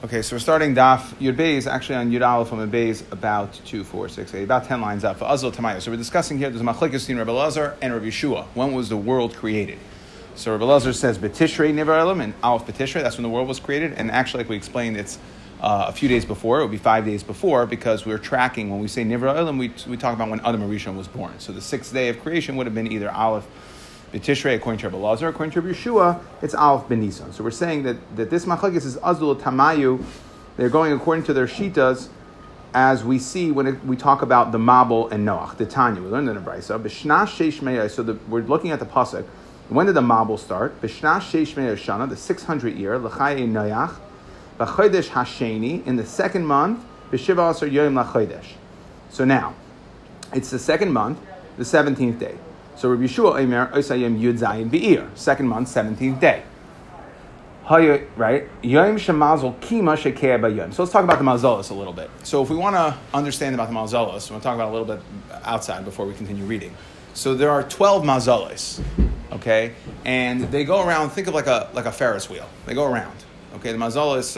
Okay, so we're starting Daf Yerbeiz, actually on Yud Aleph Mebeiz, about 2, 4, 6, 8, about 10 lines up. So we're discussing here, there's a machlekes between Rabbi Elazar and Rabbi Yeshua. When was the world created? So Rabbi Elazar says Betishrei Nivraelim and Aleph B'tishrei, that's when the world was created. And actually, like we explained, it's a few days before. It would be 5 days before, because we're tracking, when we say Nivraelim, we talk about when Adam Rishon was born. So the 6th day of creation would have been either Aleph B'tishrei, according to Rabbi Elazar. According to Rabbi Yeshua, it's Aleph Ben Nisan. So we're saying that this machlokes is Azul Tamayu. They're going according to their Shittahs, as we see when we talk about the Mabel and Noach, the Tanya. We learned in Nebrisa. B'sna shei Shmei Hashanah. So we're looking at the Pasuk. When did the Mabel start? B'sna shei Shmei Hashanah, the 600th year, L'chayi Noach, L'chodesh Hasheni, in the 2nd month, B'shiv Yom L'chodesh. So now, it's the 2nd month, the 17th day. So Rabbi Yeshua Omer Osayim Yud Zayin B'ir, 2nd month, 17th day. Right? Yom Shemazol Kima Shekeh Bayom. So let's talk about the Mazelos a little bit. So if we want to understand about the Mazelos, we'll talk about a little bit outside before we continue reading. So there are 12 Mazelos, okay? And they go around, think of like a Ferris wheel. They go around, okay? The Mazelos,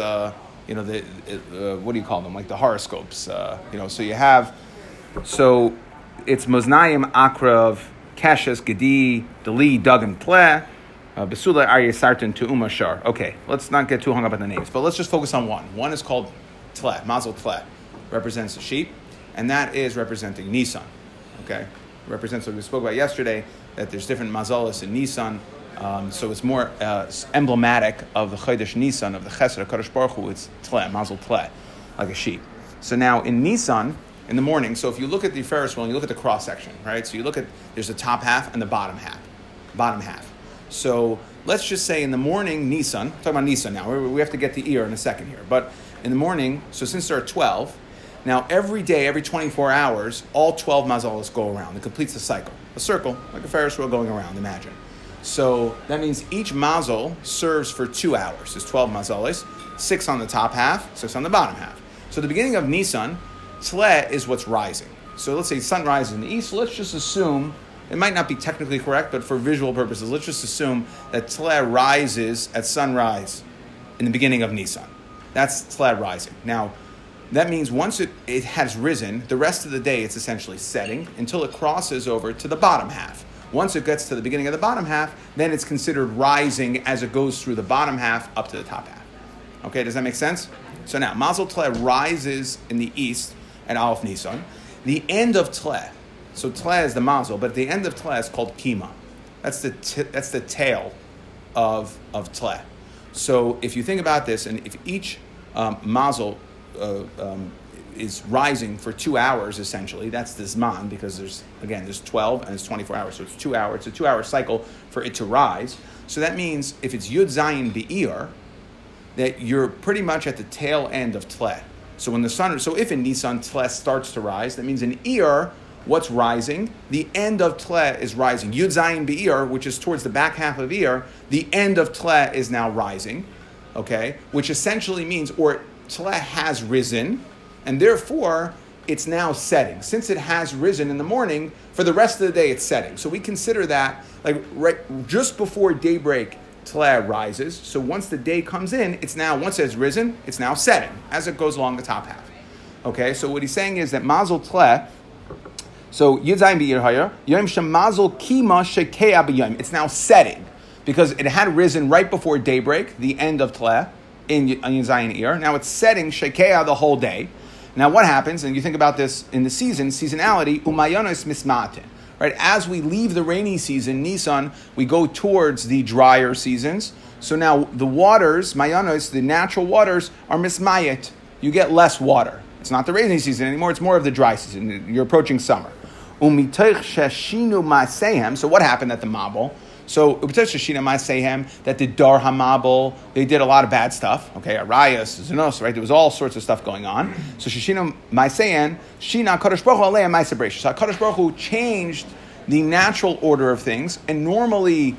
what do you call them? Like the horoscopes, So you have, so it's Moznayim Akrav, Kashas, Gedi, Deli, Duggan, Tle, Besula, Arya, Sartan, Tu'uma, Shar. Okay, let's not get too hung up on the names, but let's just focus on one. One is called Tle, Mazel Tle, represents the sheep, and that is representing Nisan. Okay, represents what we spoke about yesterday, that there's different Mazalos in Nisan, so it's more emblematic of the Chodesh Nisan, of the Chesed, Kodesh Baruch Hu. It's Tle, Mazel Tle, like a sheep. So now in Nisan, in the morning, so if you look at the Ferris wheel and you look at the cross section, right? So you look at, there's the top half and the bottom half. So let's just say in the morning, Nisan, talking about Nisan now, we have to get to Ir in a second here, but in the morning, so since there are 12, now every day, every 24 hours, all 12 mazalos go around. It completes the cycle, a circle, like a Ferris wheel going around, imagine. So that means each mazal serves for 2 hours. There's 12 mazalos, 6 on the top half, 6 on the bottom half. So the beginning of Nisan, Tle is what's rising. So let's say sun rises in the east. Let's just assume, it might not be technically correct, but for visual purposes, let's just assume that Tle rises at sunrise in the beginning of Nisan. That's Tle rising. Now, that means once it has risen, the rest of the day it's essentially setting until it crosses over to the bottom half. Once it gets to the beginning of the bottom half, then it's considered rising as it goes through the bottom half up to the top half. Okay, does that make sense? So now, Mazel Tle rises in the east, and Aleph Nisan, the end of Tle, so Tle is the mazel, but the end of Tle is called Kima. That's the tail of Tle. So if you think about this, and if each mazel is rising for 2 hours, essentially, that's the Zman, because there's 12 and it's 24 hours, so it's 2 hours. It's a 2 hour cycle for it to rise. So that means if it's Yud Zayin B'ir, that you're pretty much at the tail end of Tle. So when the sun, so if in Nisan Tle starts to rise, that means in Ir, what's rising? The end of Tle is rising. Yud Zayin B'ir, which is towards the back half of Ir, the end of Tle is now rising, okay? Which essentially means, or Tle has risen, and therefore it's now setting. Since it has risen in the morning, for the rest of the day it's setting. So we consider that like right just before daybreak, Tle rises. So once the day comes in, it's now, once it has risen, it's now setting as it goes along the top half. Okay, so what he's saying is that Mazel Tle, so Yud Zayin B'ir Haya, Yom Shem Mazel Kima Shekea B'yom, it's now setting because it had risen right before daybreak, the end of Tle in Yud Zayin Ir. Now it's setting Shekea the whole day. Now what happens, and you think about this in the seasonality, Umayanos misma'aten. Right, as we leave the rainy season, Nisan, we go towards the drier seasons. So now the waters, Mayanos, the natural waters, are mismayet. You get less water. It's not the rainy season anymore. It's more of the dry season. You're approaching summer. So what happened at the Mabel? So that the Dar HaMabul, they did a lot of bad stuff. Okay, Arias, Zenos, right? There was all sorts of stuff going on. So Shashino Maisehem, Shina Kodesh Baruch Hu Alei Maisa Bereishis. So Kodesh Baruch Hu changed the natural order of things. And normally,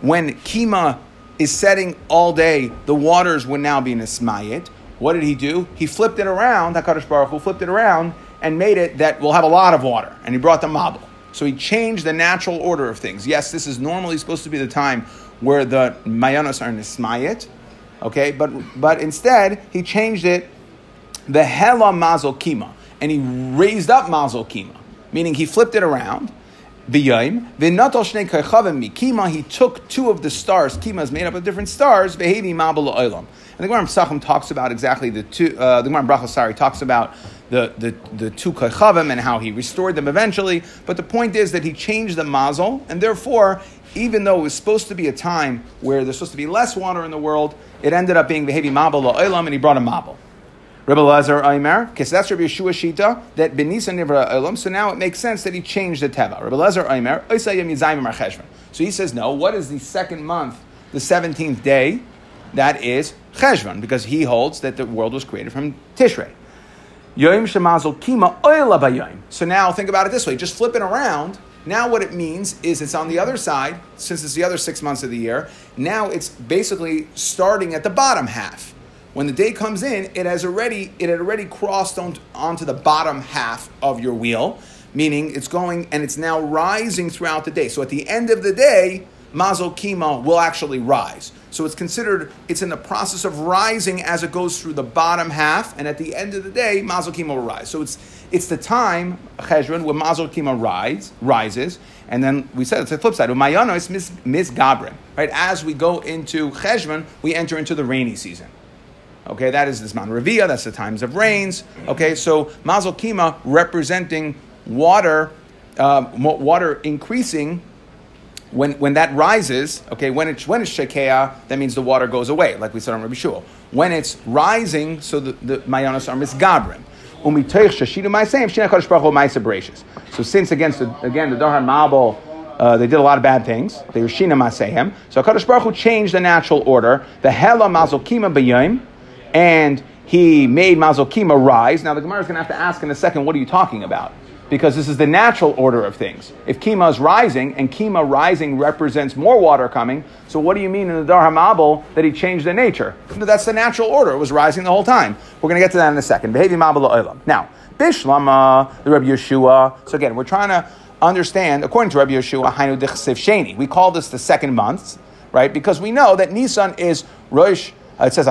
when Kima is setting all day, the waters would now be in Ismayit. What did he do? He flipped it around. HaKadosh Baruch Hu flipped it around and made it that we'll have a lot of water. And he brought the Mabul. So he changed the natural order of things. Yes, this is normally supposed to be the time where the Mayanos are Nismayit, Okay, but instead he changed it, the hela mazel kima, and he raised up mazel kima, meaning he flipped it around. V'yayim v'natol shnei kachavim mikima. He took two of the stars. Kima is made up of different stars. V'hevi mabel oilam. And the Gemara Pesachim talks about exactly the two. The Gemara Brachos talks about the two kachavim and how he restored them eventually. But the point is that he changed the mazel, and therefore, even though it was supposed to be a time where there's supposed to be less water in the world, it ended up being v'hevi mabel oilam, and he brought a mabel. Rabbi Elazar Aimer, okay, so that's Rabbi Yeshua Shita, that Benisa Nivra Elam, so now it makes sense that he changed the Teva. Rabbi Elazar Aimer, Oisayim Yizayim Mar Cheshvan. So he says, no, what is the second month, the 17th day? That is Cheshvan, because he holds that the world was created from Tishrei. Yoim Shemazol Kima Oila Bayoim. So now think about it this way, just flip it around. Now what it means is it's on the other side, since it's the other 6 months of the year, now it's basically starting at the bottom half. When the day comes in, it had already crossed onto the bottom half of your wheel, meaning it's going and it's now rising throughout the day. So at the end of the day, Mazel Kima will actually rise. So it's considered, it's in the process of rising as it goes through the bottom half, and at the end of the day, Mazel Kima will rise. So it's the time, Cheshvan, where Mazel Kima rises, and then we said it's the flip side. Mayanos misgabrim, right? As we go into Cheshvan, we enter into the rainy season. Okay, that is this Mount Revia, that's the times of rains. Okay, so Mazel Kima representing water increasing when that rises. Okay, when it's Shekeah, that means the water goes away, like we said on Rabbi Shul. When it's rising, so the Mayanos are misgabrim. So since again the Dar HaMabul, they did a lot of bad things. They were Shina Maisehem. So Kodesh Baruch Hu changed the natural order. The Hela Mazel Kima B'yayim. And he made Mazel Kima rise. Now the Gemara is going to have to ask in a second, what are you talking about? Because this is the natural order of things. If Kima is rising, and Kima rising represents more water coming, so what do you mean in the Dar HaMabul that he changed the nature? No, that's the natural order. It was rising the whole time. We're going to get to that in a second. Now, Bishlama, the Rabbi Yeshua. So again, we're trying to understand, according to Rabbi Yeshua, Hainu D'chesiv Sheni. We call this the second month, right? Because we know that Nisan is Rosh. It says,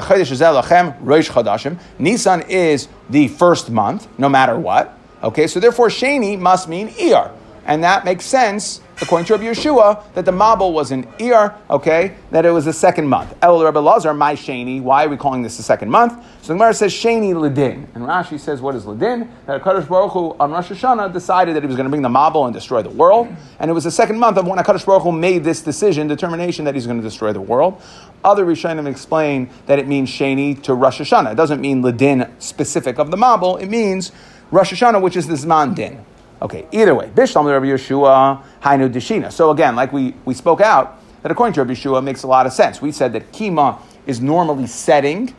Nisan is the first month, no matter what. Okay, so therefore, Sheni must mean Iyar. And that makes sense, according to Rabbi Yeshua, that the Mabel was an Iyar, okay, that it was the second month. El Rabbi Elazar, my Sheni, why are we calling this the second month? So the Gemara says, Sheni Ledin. And Rashi says, what is Ledin? That HaKadosh Baruch Hu on Rosh Hashanah decided that he was going to bring the Mabel and destroy the world. And it was the second month of when HaKadosh Baruch Hu made this determination that he's going to destroy the world. Other Rishonim explain that it means Sheni to Rosh Hashanah. It doesn't mean Ledin specific of the Mabel. It means Rosh Hashanah, which is the Zman Din. Okay, either way, Bishlam the Rabbi Yeshua, Hainu Dishina. So again, like we spoke out, that according to Rabbi Yeshua, makes a lot of sense. We said that Kima is normally setting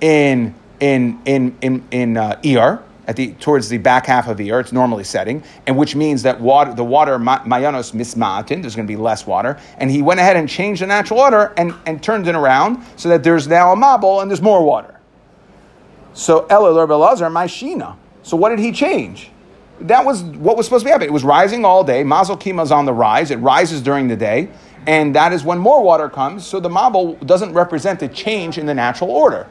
in Iyar, towards the back half of Iyar, it's normally setting, and which means that the water, Mayanos misma'aten, there's going to be less water, and he went ahead and changed the natural order and turned it around so that there's now a Mabel and there's more water. So, Ela Rabbi Elazar, my Shina. So what did he change? That was what was supposed to be happening. It was rising all day. Mazel Kima is on the rise. It rises during the day. And that is when more water comes. So the Mabel doesn't represent a change in the natural order.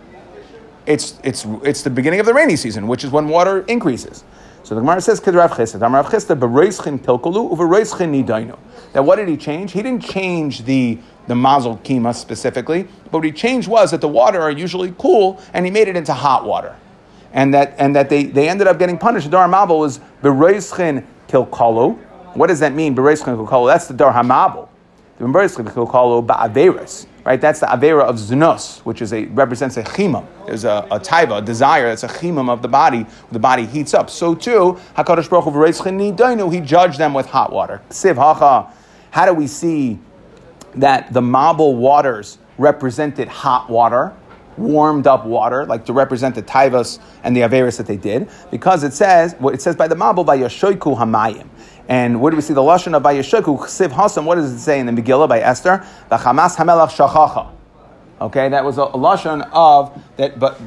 It's the beginning of the rainy season, which is when water increases. So the Gemara says, Kid Rav Chista, Am Rav Chista, Bereishkin kill kalu, Uvereishkin nidainu. Now what did he change? He didn't change the Mazel Kima specifically. But what he changed was that the water are usually cool, and he made it into hot water. And that they ended up getting punished. The Dar HaMabul was Bereishkin kill kalu. What does that mean? Bereishkin kill kalu. That's the Dar HaMabul. The Bereishkin kill kalu ba'averis. Right? That's the avera of znos, which is represents a chima. There's a taiva, a desire. That's a chimum of the body. The body heats up. So too, Hakadosh Baruch Hu Bereishkin nidainu. He judged them with hot water. Siv hacha. How do we see that the Mabul waters represented hot water? Warmed up water, like to represent the taivas and the averis that they did, because it says by the Mabul, by Yashoiku Hamayim. And where do we see the lashon of by Yashoiku Chsiv Hasam? What does it say in the Megillah by Esther? Vachamas Hamelach Shachacha. Okay, that was a lashon of that, but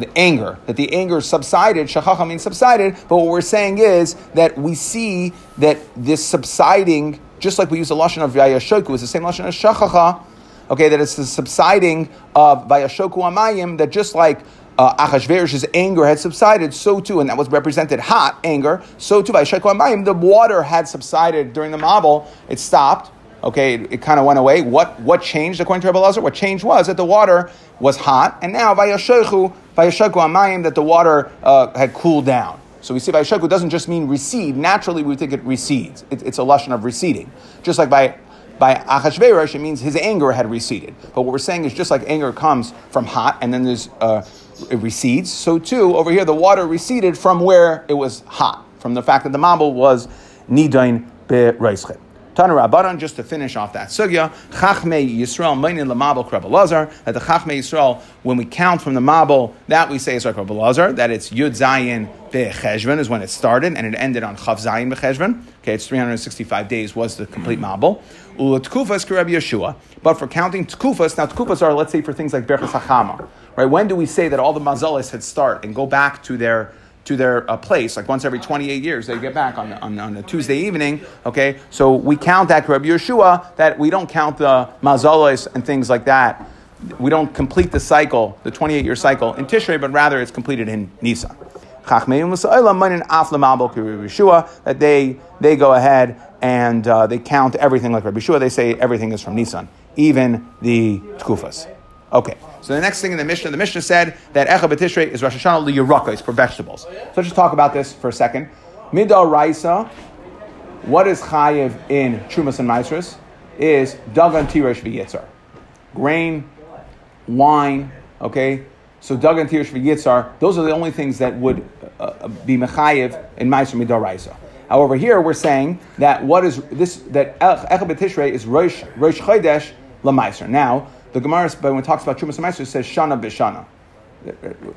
the anger, that the anger subsided. Shachacha means subsided, but what we're saying is that we see that this subsiding, just like we use the lashon of Yashoiku, is the same lashon as Shachacha. okay, that it's the subsiding of Vayashoku Amayim, that just like Achashverosh's anger had subsided, so too, and that was represented hot anger, so too Vayashoku Amayim, the water had subsided during the Mabel. It stopped. Okay, it kind of went away. What changed, according to Rabbi Elazar? What changed was that the water was hot, and now Vayashoku Amayim, that the water had cooled down. So we see Vayashoku doesn't just mean recede. Naturally, we think it recedes. It's a lashon of receding. Just like by Achashverosh, it means his anger had receded. But what we're saying is just like anger comes from hot, and then there's it recedes, so too, over here, the water receded from where it was hot, from the fact that the Mabel was Nidain Bereishkin. Tana Rabbanan, just to finish off that sugya, Chachmei Yisrael, meaning the Mabel Rabbi Elazar, that the Chachmei Yisrael, when we count from the Mabel, that we say is like Rabbi Elazar, that it's Yud Zayin B'ir Cheshvan is when it started, and it ended on Chav Zayin B'Cheshvan. Okay, it's 365 days was the complete Mabel. Ula Tkufas K'Rabbi Yeshua, but for counting Tkufas, now Tkufas are, let's say, for things like Berchas HaChamah, right? When do we say that all the Mazalis had start and go back to their place, like once every 28 years, they get back on a Tuesday evening, okay? So we count that Rabbi Yeshua, that we don't count the mazalos and things like that. We don't complete the cycle, the 28-year cycle in Tishrei, but rather it's completed in Nisan. That they go ahead and they count everything like Rabbi Yeshua. They say everything is from Nisan, even the Tkufas. Okay, so the next thing in the Mishnah said that Echa B'Tishrei is Rosh Hashanah L'Yaraka, it's for vegetables. So let's just talk about this for a second. Midoraisa, what is Chayiv in Trumas and Maisras, is Dagan Tiresh V'Yitzar. Grain, wine, okay? So Dagan Tiresh V'Yitzar, those are the only things that would be Mechayiv in Maisra Midoraisa. However, here we're saying that what is this, that Echa B'Tishrei is Rosh Chodesh L'Maisra. Now, the Gemara, when it talks about Trumas and Maisros, says Shana b'Shana.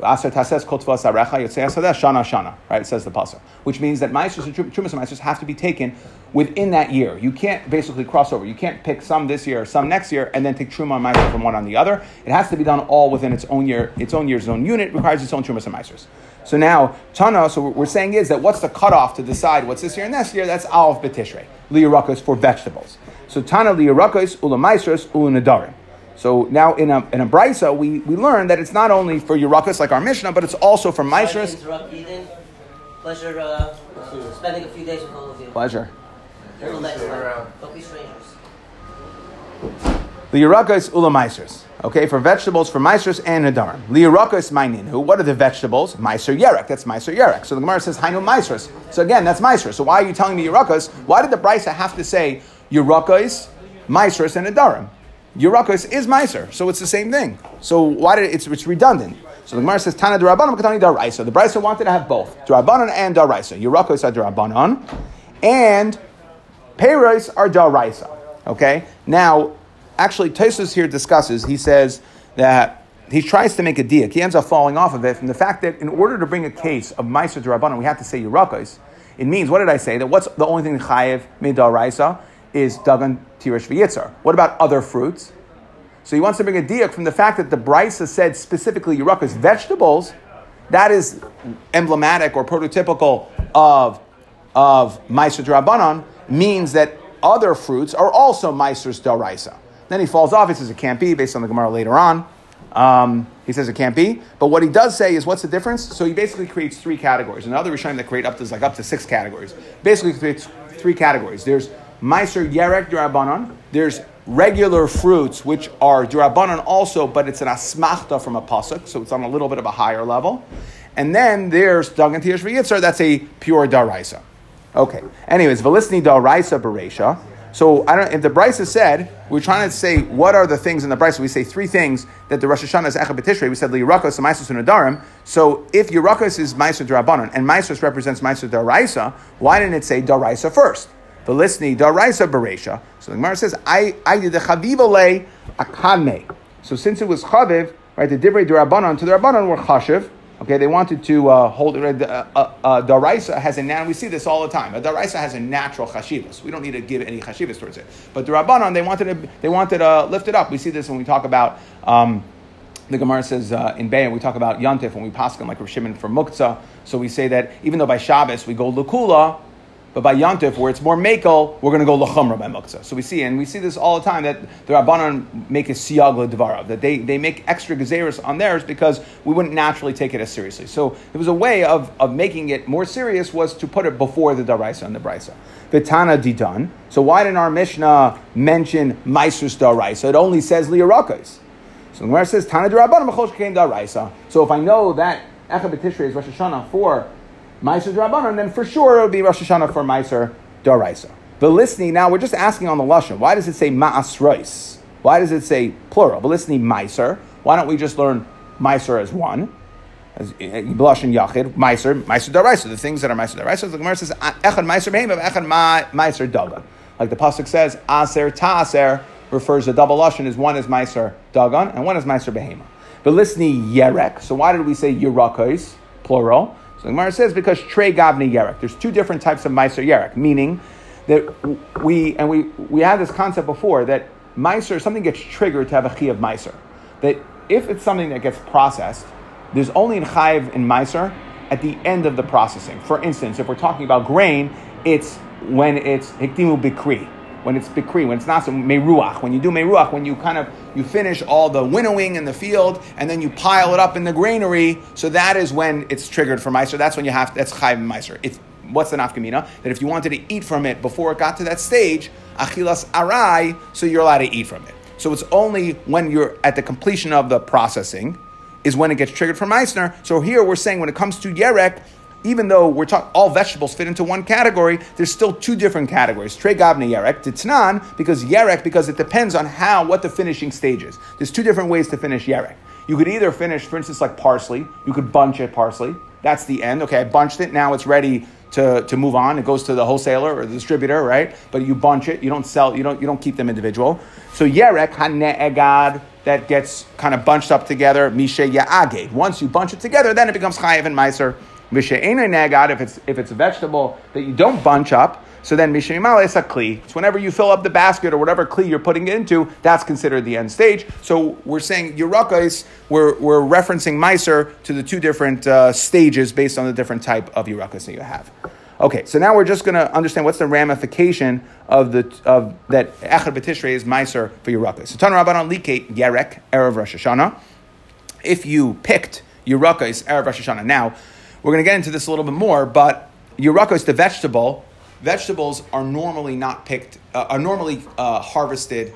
Aser tases kol tefillas arecha yotzei asadeh Shana Shana. Right, it says the Pasuk, which means that Maisros and Trumas and Maisros have to be taken within that year. You can't basically cross over. You can't pick some this year, some next year, and then take Truma and Maisros from one on the other. It has to be done all within its own year, its own year's own unit requires its own Trumas and Maisros. So now Tana, so what we're saying is that what's the cutoff to decide what's this year and next year? That's Aleph B'tishrei Li'Yarkos for vegetables. So Tana Li'Yarkos Ula Maisros Ula Nedarim. So now in a brisa, we learn that it's not only for Yerakas like our Mishnah, but it's also for Maisras. Pleasure spending a few days with all of you. Pleasure. Until next time. Don't be strangers. The Yerakas Ula Maisras. Okay, for vegetables, for Maisras and Nedarim. Li'Yarkos Maininhu. What are the vegetables? Maiser Yerek. That's Maiser Yerek. So the Gemara says, Hainu Maisras. So again, that's Maisras. So why are you telling me Yerakas? Why did the brisa have to say Yerakas, Maisras, and Nedarim? Yerakos is Meiser, so it's the same thing. So why did it's redundant? So the Gemara says Tana D'Rabbanan Katani D'Oraisa. The Brisa wanted to have both D'Rabbanan and D'Oraisa. Yerakos are D'Rabbanan, and Peiros are D'Oraisa. Okay. Now, actually, Tosfos here discusses. He says that he tries to make a diak. He ends up falling off of it from the fact that in order to bring a case of Meiser D'Rabbanan, we have to say Yerakos. It means what did I say? That what's the only thing Chayev made D'Oraisa is Dagan Tiresh V'Yitzar. What about other fruits? So he wants to bring a diuk from the fact that the Brisa said specifically Yerakas vegetables, that is emblematic or prototypical of Meiser D'Rabbanan, means that other fruits are also Meiser's D'Oraisa. Then he falls off, he says it can't be, based on the Gemara later on. He says it can't be, but what he does say is, what's the difference? So he basically creates three categories. Another Rishonim that create up to six categories. Basically creates three categories. There's Meiser Yerek D'Rabbanan. There's regular fruits, which are D'Rabbanan also, but it's an asmachta from a pasuk, so it's on a little bit of a higher level. And then there's Dagan Tiresh V'Yitzar. That's a pure D'Oraisa. Okay. Anyways, Velisni D'Oraisa Bereisha. So if the Brisa said, we're trying to say, what are the things in the Brisa? We say three things that the Rosh Hashanah is Echa B'Tishrei. We said Li'Yarkos and Meiser and Nedarim. So if Yerakas is Meiser D'Rabbanan and Meiser represents Meiser D'Oraisa, why didn't it say D'Oraisa first? The listening D'Oraisa Bereisha. So the Gemara says, I did the Chavivale Akhanme. So since it was Chaviv, right, the Divrei D'Rabbanan to the Rabbanan were Chashiv. Okay, they wanted to hold it. D'Oraisa has a we see this all the time. A D'Oraisa has a natural Chashivas. We don't need to give any Chashivas towards it. But the Rabbanan, they wanted to lift it up. We see this when we talk about. The Gemara says in Bayan, we talk about Yantif when we paskin like Rav Shimon from Muktzah. So we say that even though by Shabbos we go Lekula, But by Yom Tov, where it's more makel, we're going to go l'chumra by muktzah. So we see, and we see this all the time, that the Rabbanon make a siyag l'dvarav, that they make extra gezeros on theirs because we wouldn't naturally take it as seriously. So there was a way of making it more serious was to put it before the daraisa and the braisa. V'tana didan. So why didn't our Mishnah mention maisus daraisa? It only says li'arakos. So where it says tana d'Rabbanon b'chol shekain daraisa. So if I know that Echad B'Tishrei is Rosh Hashanah for Maiser D'Rabbanon, then for sure it would be Rosh Hashanah for Maiser D'Oraisa. But listening, now we're just asking on the Lashon, why does it say Ma'asrois? Why does it say plural? But listening, Maiser. Why don't we just learn Maiser as one? As B'Lashon Yachid, Maiser, Maiser D'Oraisa. The things that are Maiser D'Oraisa, the Gemara says, Echad Maiser Behem, Echad Maiser Dagan. Like the Pasuk says, Aser Ta'aser refers to double Lashon as one is Maiser Dagan and one is Maiser Behema. But listening, Yerek. So why did we say Yerakos, plural? So the Gemara says, because Trey Gavni Yerek. There's two different types of Meiser Yerek, meaning that we had this concept before that Meiser, something gets triggered to have a Chi of Meiser. That if it's something that gets processed, there's only a Chayiv in Meiser at the end of the processing. For instance, if we're talking about grain, it's when it's Hiktimu Bikri. When it's Bikri, when it's not so Meruach, when you do Meruach, when you kind of, you finish all the winnowing in the field and then you pile it up in the granary, so that is when it's triggered for Meiser. That's when you have, that's Chayv Meiser. It's, what's the nafkamina? That if you wanted to eat from it before it got to that stage, Achilas Arai, so you're allowed to eat from it. So it's only when you're at the completion of the processing is when it gets triggered for Meiser. So here we're saying when it comes to Yerek, even though we're talking, all vegetables fit into one category, there's still two different categories. Trei gavne yerek, titnan, because yerek, because it depends on how, what the finishing stage is. There's two different ways to finish yerek. You could either finish, for instance, like parsley. You could bunch it, parsley. That's the end. Okay, I bunched it. Now it's ready to move on. It goes to the wholesaler or the distributor, right? But you bunch it. You don't sell. You don't keep them individual. So yerek hane'egad, that gets kind of bunched up together. Mishe ya'aged. Once you bunch it together, then it becomes chayev and meiser. If it's a vegetable that you don't bunch up, so then it's whenever you fill up the basket or whatever kli you're putting it into, that's considered the end stage. So we're saying yerakos, we're referencing meiser to the two different stages based on the different type of yerakos that you have. Okay, so now we're just going to understand what's the ramification of that Echad B'Tishrei is meiser for yerakos. So Tana Rabbanan likate yerek erev Rosh Hashanah. If you picked yerakos erev Rosh Hashanah, now we're going to get into this a little bit more, but yerakos, the vegetable, vegetables are normally not picked, harvested.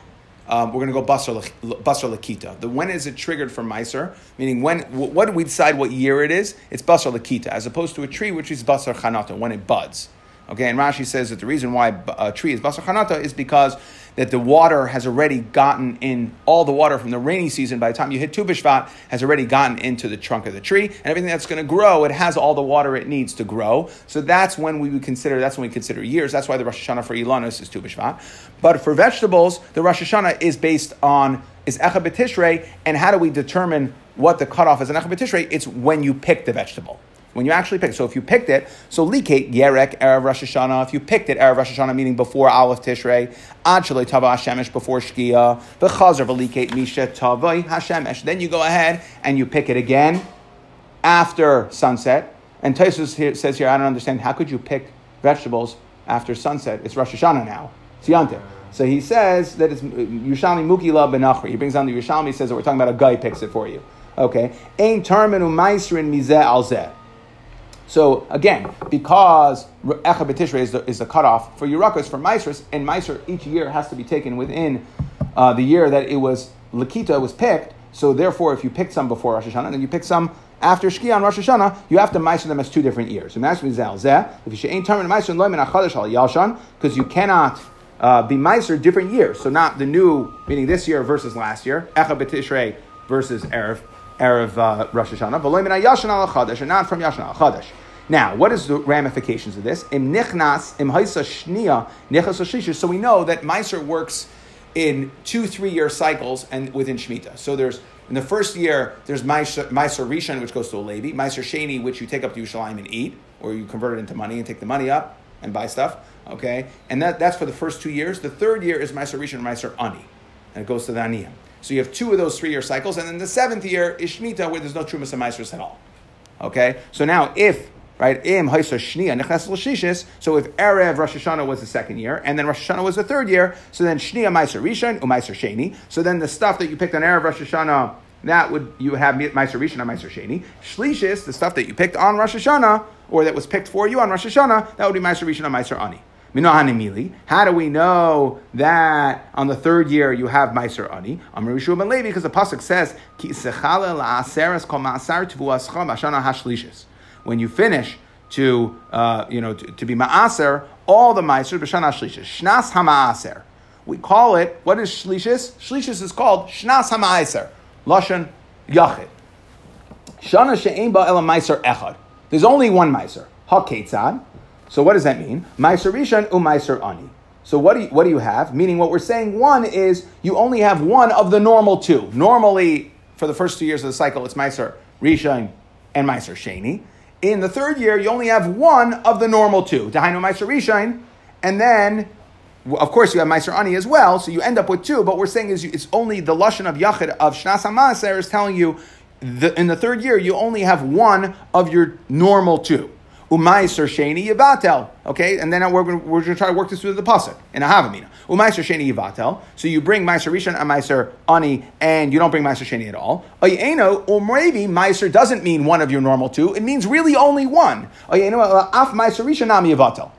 We're going to go basar l'kita. When is it triggered for meiser? Meaning what do we decide what year it is? It's basar l'kita, as opposed to a tree, which is basar chanata, when it buds. Okay, and Rashi says that the reason why a tree is basar chanata is because that the water has already gotten in, all the water from the rainy season by the time you hit Tu B'Shvat has already gotten into the trunk of the tree, and everything that's going to grow, it has all the water it needs to grow. So that's when we would consider, that's when we consider years. That's why the Rosh Hashanah for Ilanos is Tu B'Shvat. But for vegetables, the Rosh Hashanah is based on, is Echad B'Tishrei, and how do we determine what the cutoff is in Echad B'Tishrei? It's when you pick the vegetable. When you actually pick, so if you picked it, so likate yerek erev Rosh Hashanah. If you picked it erev Rosh Hashanah, meaning before Aleph Tishrei, ad shalei tava hashemesh, before Shkia, v'chazer v'likate misha tavai hashemesh. Then you go ahead and you pick it again after sunset. And Tosfos says here, I don't understand. How could you pick vegetables after sunset? It's Rosh Hashanah now. It's Yom Tov. So he says that it's Yerushalmi mukila benachri. He brings down the Yerushalmi. He says that we're talking about a guy picks it for you. Okay, ein tarmenu meisrin mizeh al zeh. So again, because Echad B'Tishrei is the cutoff for yerakos, for meiser, and meiser each year has to be taken within the year that it was l'kita was picked. So therefore, if you pick some before Rosh Hashanah and then you pick some after Shkia on Rosh Hashanah, you have to meiser them as two different years. Because you cannot be meiser different years. So not the new, meaning this year versus last year. Echad B'Tishrei versus Erev Rosh Hashanah, and not from Yashana Al-Chadash. Now, what is the ramifications of this? So we know that Meiser works in 2-3-year cycles and within Shemitah. So there's, in the first year, there's Meiser Rishon, which goes to a Levi, Meiser Sheni, which you take up to Yerushalayim and eat, or you convert it into money and take the money up and buy stuff, okay? And that's for the first 2 years. The third year is Meiser Rishon, Meiser Ani, and it goes to the Aniyim. So you have two of those 3-year cycles, and then the seventh year is Shemitah, where there's no Trumas and Meiseros at all. Okay? So now, if right? So if Erev Rosh Hashanah was the second year, and then Rosh Hashanah was the third year, so then Shnia Maiser Rishon, Umaiser Sheni. So then the stuff that you picked on Erev Rosh Hashanah, that would, you have Maiser Rishon and Maiser Sheni. Shlishis, the stuff that you picked on Rosh Hashanah, or that was picked for you on Rosh Hashanah, that would be Maiser Rishon and Maiser Ani. How do we know that on the third year you have Maiser Ani? Amar Yeshua ben Levi, because the Pasuk says, when you finish to be Ma'aser, all the Maiser, B'shana Shlishis, Shnas HaMa'aser. We call it, what is Shlishis? Shlishis is called Shnas HaMa'aser, Lashon Yachid. Shana She'ein Ba Ela Maiser Echad. There's only one Maiser, HaKeitzad. So what does that mean? Maiser Rishon u'Maiser Ani. So what do you have? Meaning what we're saying, one is you only have one of the normal two. Normally, for the first 2 years of the cycle, it's Maiser Rishon and Maiser Sheni. In the third year, you only have one of the normal two. Dehainu Maiser Rishon. And then, of course, you have Maiser Ani as well. So you end up with two. But what we're saying is it's only the Lashon of Yachid of Shnas HaMaaser is telling you in the third year, you only have one of your normal two. Umaiser Sheni Yivatel. Okay, and then we're going to try to work this through the pasuk in a Havamina. Umaiser Sheni Yivatel. So you bring Maiser Rishon and Maiser Ani, and you don't bring Maiser Sheni at all. Oyeno Umrevi Maiser doesn't mean one of your normal two. It means really only one. Oyeno Af Maiser Rishon Ami Yivatel.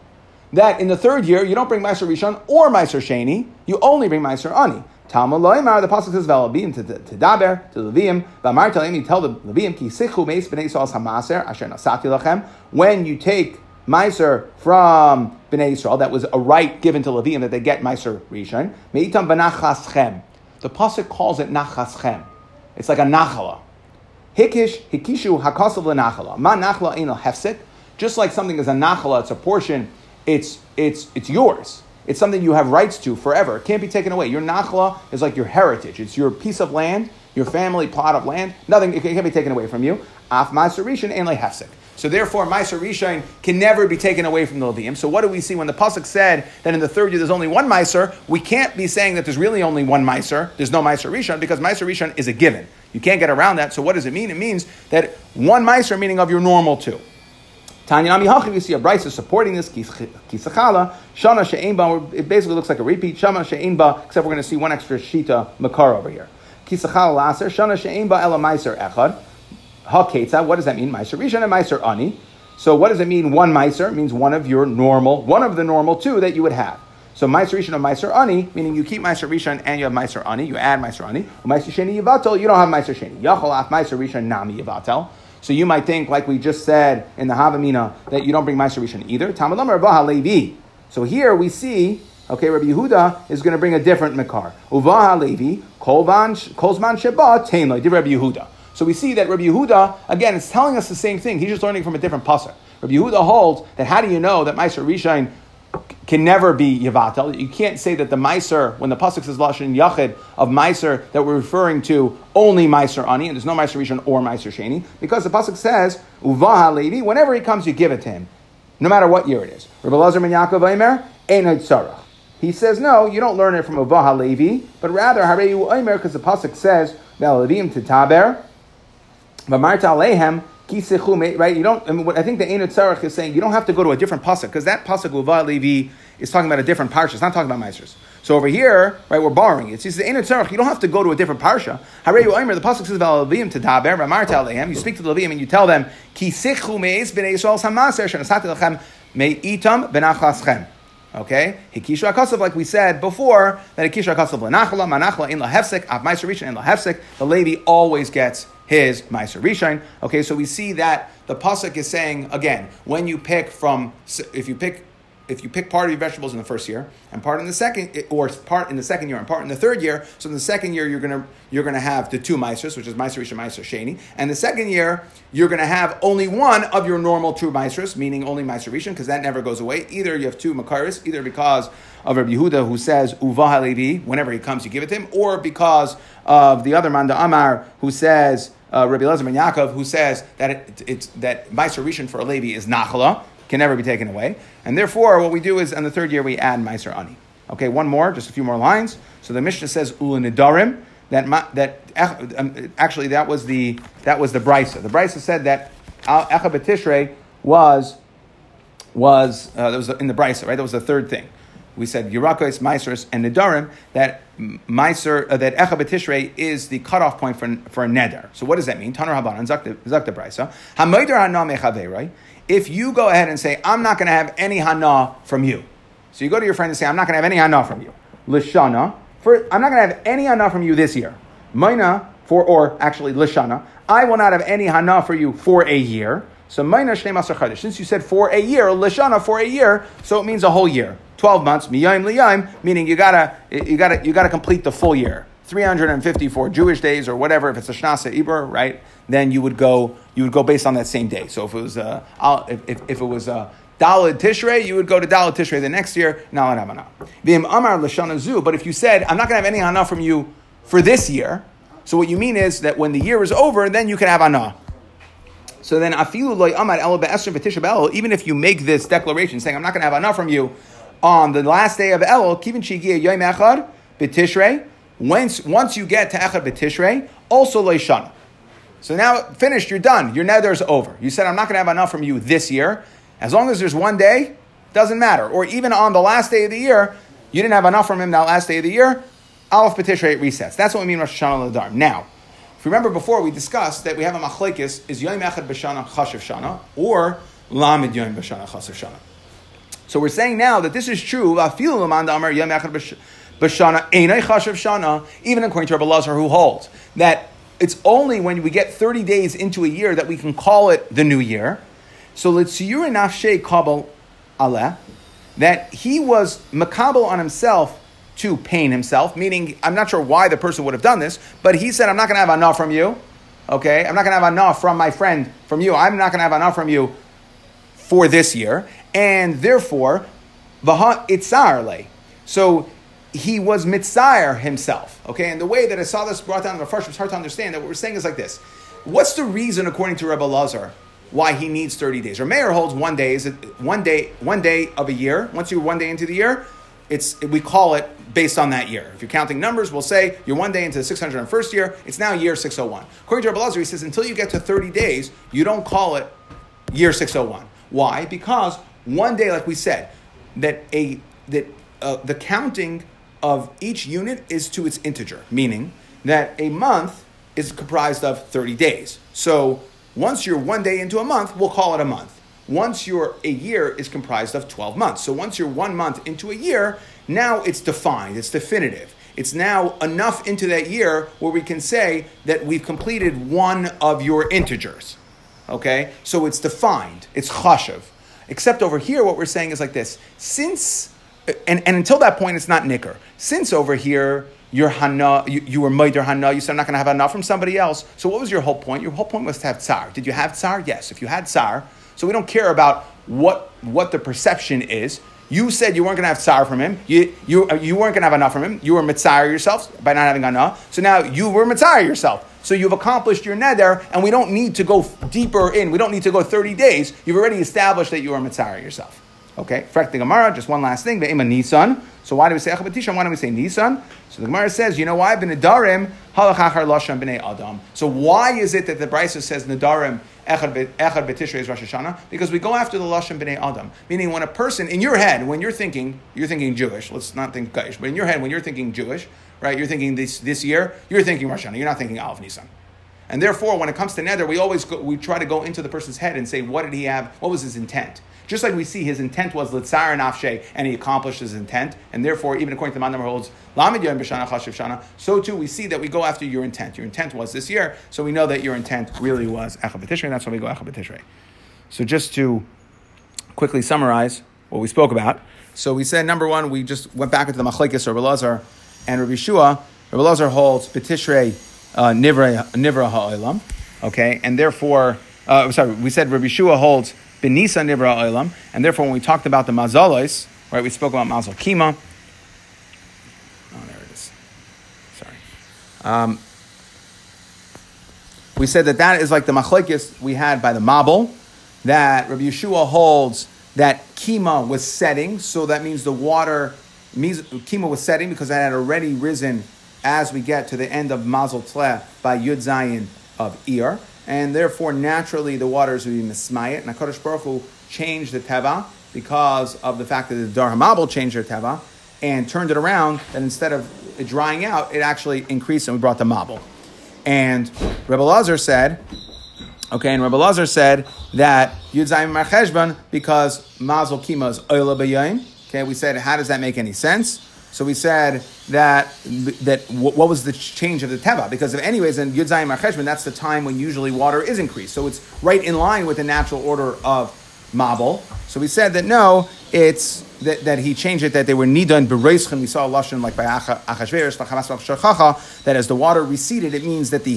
That in the third year you don't bring Maiser Rishon or Maiser Sheni. You only bring Maiser Ani. Talmud Loimar, the pasuk says Velabim to Daber to Levim. V'amar Talemi, tell the Levim Ki Sichu Meis Bnei Yisrael Hamaser Asher Nasati Lachem. When you take Meiser from Bnei Yisrael, that was a right given to Levim that they get Meiser Rishon. Meitam B'nachaschem. The pasuk calls it Nachaschem. It's like a Nachala. Hikish Hikishu Hakasav LeNachala. Ma Nachala Ein Hefsek. Just like something is a Nachala, it's a portion. It's yours. It's something you have rights to forever. It can't be taken away. Your nachla is like your heritage. It's your piece of land, your family plot of land. Nothing, it can't be taken away from you. Af Maiser Rishon ein lei hefsek. So therefore, Maiser Rishon can never be taken away from the Levim. So what do we see when the Pasuk said that in the third year there's only one Maiser? We can't be saying that there's really only one Maiser. There's no Maiser Rishon because Maiser Rishon is a given. You can't get around that. So what does it mean? It means that one Maiser, meaning of your normal two. Tanya Nami Hachiv, you see a brisa supporting this, Kisachala, Shana She'einba, it basically looks like a repeat, Shana She'einba, except we're going to see one extra Shita Makar over here. Kisachala Laser, Shana She'einba Ela Maiser Echad, HaKetza, what does that mean? Maiser Rishon and Maiser Ani. So what does it mean? One Maiser means one of the normal two that you would have. So Maiser Rishon and Maiser Ani, meaning you keep Maiser Rishon and you have Maiser Ani, you add Maiser Ani. Maiser Sheni Yivatel, you don't have Maiser Sheni. Yachol Af Maiser Rishon Nami Yivatel. So you might think, like we just said in the Havamina, that you don't bring Maiser Rishon either. Talmud Lomar Rabah HaLevi. So here we see, okay, Rabbi Yehuda is going to bring a different Makar. Uvah HaLevi, Kolzman Sheba, Tainloi, Div Rabbi Yehuda. So we see that Rabbi Yehuda, again, is telling us the same thing. He's just learning from a different pasuk. Rabbi Yehuda holds that how do you know that Maiser Rishon can never be Yivatel? You can't say that the Maiser, when the pasuk says Lashon Yachid of Maiser, that we're referring to only Maiser Ani, and there's no Maiser Rishon or Maiser Sheni, because the pasuk says Uvaha Levi. Whenever he comes, you give it to him, no matter what year it is. Rabbi Elazar ben Yaakov Eimer Einod Sarach. He says no, you don't learn it from Uvaha Levi, but rather Harehu Eimer, because the pasuk says Ve'alevim Titaber V'marta Alehem. Right? You don't. I mean, I think the Einod Sarach is saying you don't have to go to a different pasuk because that pasuk Uva Levi is talking about a different parsha. It's not talking about Maisers. So over here, right, we're borrowing it. He says the Einod Sarach, you don't have to go to a different parsha. Harehu Omer, the pasuk says V'alevim Tadaber V'amarta Alehem. You speak to the Levim and you tell them Ki Sichu Meis Bnei Yisrael Hamaser Shenasati Lachem Meitam B'nachaschem. Okay, Hikishu Akasav, like we said before, that Hikishu Akasav L'Nachla Manachla In La Hefsek Av Maiser Rishon In La Hefsek. The Levi always gets his Maiser Rishon. Okay, so we see that the pasuk is saying again, when you pick from, if you pick part of your vegetables in the first year and part in the second, or part in the second year and part in the third year. So in the second year you're gonna have the two Maisers, which is Maiser Rishon, Maiser Sheni, and the second year you're gonna have only one of your normal two Maisers, meaning only Maiser Rishon, because that never goes away. Either you have two Makaris, either because of Rabbi Yehuda who says Uvaha Levi, whenever he comes you give it to him, or because of the other Manda Amar who says. Rabbi Elazar ben Yaakov, who says that it's that Maiser Rishon for a Levi is Nachala, can never be taken away, and therefore what we do is on the third year we add Maiser Ani. Okay, one more, just a few more lines. So the Mishnah says Ulanidarim that actually that was the brisa. The brisa said that Aleph B'tishrei was that was in the Brisa, right? That was the third thing. We said Yerakos, Meisers, and Nedarim, that Meiser, that Echa B'Tishrei is the cutoff point for a Nedar. So what does that mean? Taner Habanan, Zakta Brisa. HaMoider Hana Mechaveiroi. If you go ahead and say, I'm not going to have any Hana from you. So you go to your friend and say, I'm not going to have any Hana from you. L'shana, I'm not going to have any Hana from you this year. Maina, L'shana, I will not have any Hana for you for a year. So Maina Shnei Masar Chodesh, since you said for a year, L'shana for a year, so it means a whole year. 12 months, miyayim liyayim, meaning you gotta complete the full year. 354 Jewish days or whatever. If it's a Shnasa Iber, right? Then you would go based on that same day. So if it was if it was Daled Tishrei, you would go to Daled Tishrei the next year. Nalan Amana. V'im Amar L'shana Zu. But if you said I'm not gonna have any hana from you for this year, so what you mean is that when the year is over, then you can have hana. So then afilu loy amar ela be'esrim v'tisha b'el. Even if you make this declaration saying I'm not gonna have hana from you on the last day of Elul, kivin shegiya yom echad b'tishrei. Once you get to echad b'tishrei, also l'shana. So now finished, you're done. Your neder's over. You said I'm not going to have enough from you this year. As long as there's one day, doesn't matter. Or even on the last day of the year, you didn't have enough from him that last day of the year. Aleph b'tishrei resets. That's what we mean Rosh Hashanah l'darm. Now, if you remember before, we discussed that we have a machlekes: is yom echad b'shana chashav shana or lamed yom b'shana chashav shana? So we're saying now that this is true, even according to Rabbi Elazar, who holds that it's only when we get 30 days into a year that we can call it the new year. So l'tziyur nafshei kabel aleh, that he was makabel on himself to pain himself, meaning I'm not sure why the person would have done this, but he said, I'm not going to have anah from you, okay? I'm not going to have anah from my friend, from you. I'm not going to have anah from you for this year. And therefore, so he was mitzayer himself. Okay, and the way that I saw this brought down in the Farshim, it's hard to understand that what we're saying is like this. What's the reason, according to Rabbi Elazar, why he needs 30 days? Or Meir holds one day of a year. Once you're one day into the year, we call it based on that year. If you're counting numbers, we'll say you're one day into the 601st year. It's now year 601. According to Rabbi Elazar, he says until you get to 30 days, you don't call it year 601. Why? Because one day, like we said, that the counting of each unit is to its integer, meaning that a month is comprised of 30 days. So once you're one day into a month, we'll call it a month. Once you're a year is comprised of 12 months. So once you're 1 month into a year, now it's defined, it's definitive. It's now enough into that year where we can say that we've completed one of your integers. Okay? So it's defined, it's chashav. Except over here, what we're saying is like this. Since, and until that point, it's not nikkur. Since over here, your hana, you were meider hana, you said I'm not going to have hana from somebody else. So what was your whole point? Your whole point was to have tsar. Did you have tsar? Yes, if you had tsar. So we don't care about what the perception is. You said you weren't going to have tsar from him. You weren't going to have hana from him. You were mitzar yourself by not having hana. So now you were mitzar yourself. So you've accomplished your neder, and we don't need to go deeper in. We don't need to go 30 days. You've already established that you are mitzara yourself. Okay, frak the Gemara, just one last thing, ve'ema nisan. So why do we say Echa B'Tishrei? Why don't we say nisan? So the Gemara says, you know why? B'nedarim, halachachar lashon b'nei adam. So why is it that the Brisa says nedarim, Echad B'Tishrei is Rosh Hashanah? Because we go after the lashon b'nei adam. Meaning when a person, in your head, when you're thinking Jewish, let's not think Gaish, but in your head, when you're thinking Jewish, right? You're thinking this year. You're thinking Rosh Hashanah. You're not thinking Av Nisan. And therefore, when it comes to neder, we try to go into the person's head and say, what did he have? What was his intent? Just like we see, his intent was litzar nafshei, and he accomplished his intent. And therefore, even according to the man who holds lamed yom b'shana chashav shana, so too we see that we go after your intent. Your intent was this year, so we know that your intent really was Echa B'Tishrei, and that's why we go Echa B'Tishrei. So just to quickly summarize what we spoke about. So we said, number one, we just went back into the machlekes or Rabbi Elazar and Rabbi Yeshua. Rabbi Elazar holds B'Tishrei nivra ha'olam, okay, and therefore, we said Rabbi Yeshua holds B'nisa nivra ha'olam, and therefore when we talked about the mazalos, right, we spoke about mazal kima. Oh, there it is. Sorry. We said that is like the machlekes we had by the Mabel, that Rabbi Yeshua holds that kima was setting, so that means the water. Kima was setting because that had already risen as we get to the end of Mazel Tle by Yud Zayin of Ir. and therefore naturally the waters would be misma'aten. And HaKadosh Baruch Hu changed the teva because of the fact that the Dar HaMabul changed their teva and turned it around, that instead of it drying out, it actually increased and we brought the Mabel. And Rabbi Elazar said, that Yud Zayin B'ir Cheshvan, because Mazel Kima is Oyla B'yayim. Okay, we said, how does that make any sense? So we said that what was the change of the Teva? Because if anyways, in Yud Zayin B'ir Cheshvan, that's the time when usually water is increased. So it's right in line with the natural order of Mabel. So we said that no, it's that he changed it, that they were nidan Bereishkin. We saw a lashon like by Achashverosh, that as the water receded, it means that the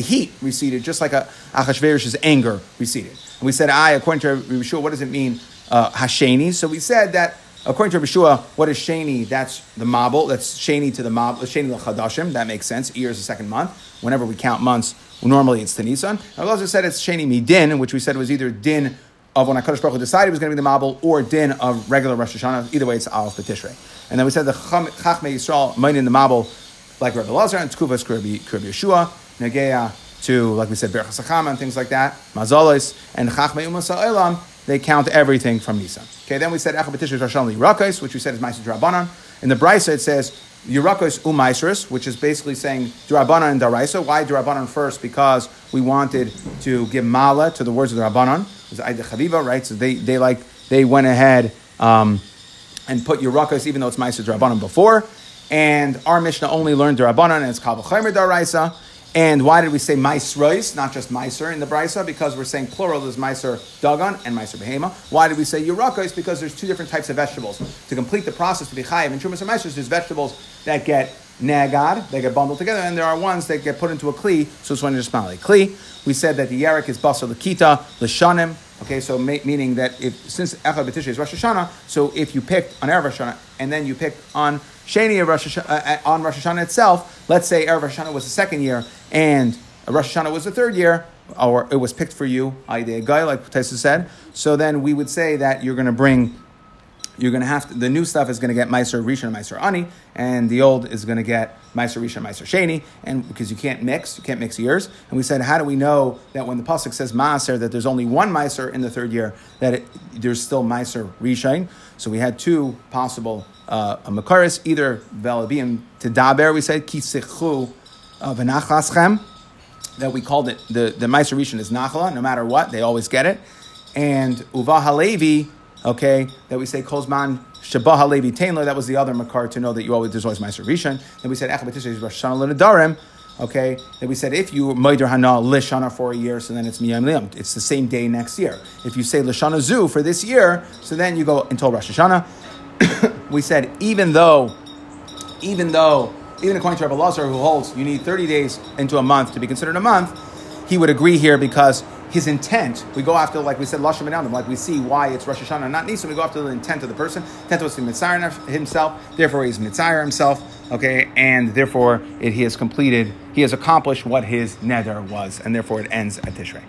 heat receded, just like Achashverosh's anger receded. And we said, according to Rabbi Yeshua, what does it mean, Hasheni? So we said that according to Rabbi Yeshua, what is Sheni? That's the Mabel. That's Sheni to the Mabel. Sheni l'chadashim. That makes sense. Iyar is the second month. Whenever we count months, normally it's the Nisan. And we also said it's Sheni midin, which we said was either din of when HaKadosh Baruch Hu decided it was going to be the Mabel, or din of regular Rosh Hashanah. Either way, it's Aleph B'tishrei. And then we said the Chachmei Yisrael, Mayin in the Mabel, like Rabbi Elazar, and Tkuvas Rabbi Yeshua, Negeya to, like we said, Berchas HaChama and things like that, Mazalos, and Chachmei Umas HaElam, they count everything from Nisan. Okay, then we said Echad B'tishrei Rashon Lirakos, which we said is Ma'aser D'Rabanan. In the Brisa, it says Lirakos U'Ma'aseris, which is basically saying D'Rabanan and D'Oraisa. Why D'Rabanan first? Because we wanted to give Mala to the words of D'Rabanan. Aida Chaviva, right? So they went ahead and put Yerakos, even though it's Ma'aser D'Rabanan before. And our Mishnah only learned D'Rabanan, and it's Kal V'chomer D'Oraisa. And why did we say Ma'aseris, not just Ma'aser in the Brisa? Because we're saying plural, there's Ma'aser Dagon and Ma'aser Behema. Why did we say Yerakos? Because there's two different types of vegetables. To complete the process to be Chayiv and Trumas and Ma'aseris, there's vegetables that get Nagad, they get bundled together, and there are ones that get put into a Kli, so it's one just Mali Kli. We said that the Yerek is Basar L'Kita, L'Shanim. Okay, so meaning that since Echad B'tishrei is Rosh Hashanah, so if you picked on Erev Rosh Hashanah and then you picked on Sheni of Rosh Hashanah, on Rosh Hashanah itself, let's say Erev Rosh Hashanah was the second year and Rosh Hashanah was the third year, or it was picked for you, like Taisa said. So then we would say that the new stuff is going to get Meiser Rishon and Meiser Ani, and the old is going to get Meiser Rishon and Meiser Sheni, and because you can't mix years. And we said, how do we know that when the Pasuk says Maaser, that there's only one Meiser in the third year, that there's still Meiser Rishon? So we had two possible Makaris, either Velabim Tedaber, we said, Kisichu V'Nachlaschem, that we called it, the Meiser Rishon is Nachla, no matter what, they always get it, and Uva Halevi, okay, that we say Kolzman Shabah Halevi Tainler. That was the other makar to know that there's always Ma'aser Rishon. Then we said Echad B'tishrei is Rosh Hashanah L'Nedarim. Okay, then we said if you Moeder Hana L'Shana for a year, so then it's Miyam Liam. It's the same day next year. If you say L'Shana Zu for this year, so then you go until Rosh Hashanah. We said even according to Rabbi Elazar, who holds you need 30 days into a month to be considered a month, he would agree here because his intent, we go after, like we said, Lashem Adam, like we see why it's Rosh Hashanah, not Nisan. We go after the intent of the person. Intent was to Mitzayar himself, therefore he's Mitzayar himself, okay, and therefore he has accomplished what his neder was, and therefore it ends at Tishrei.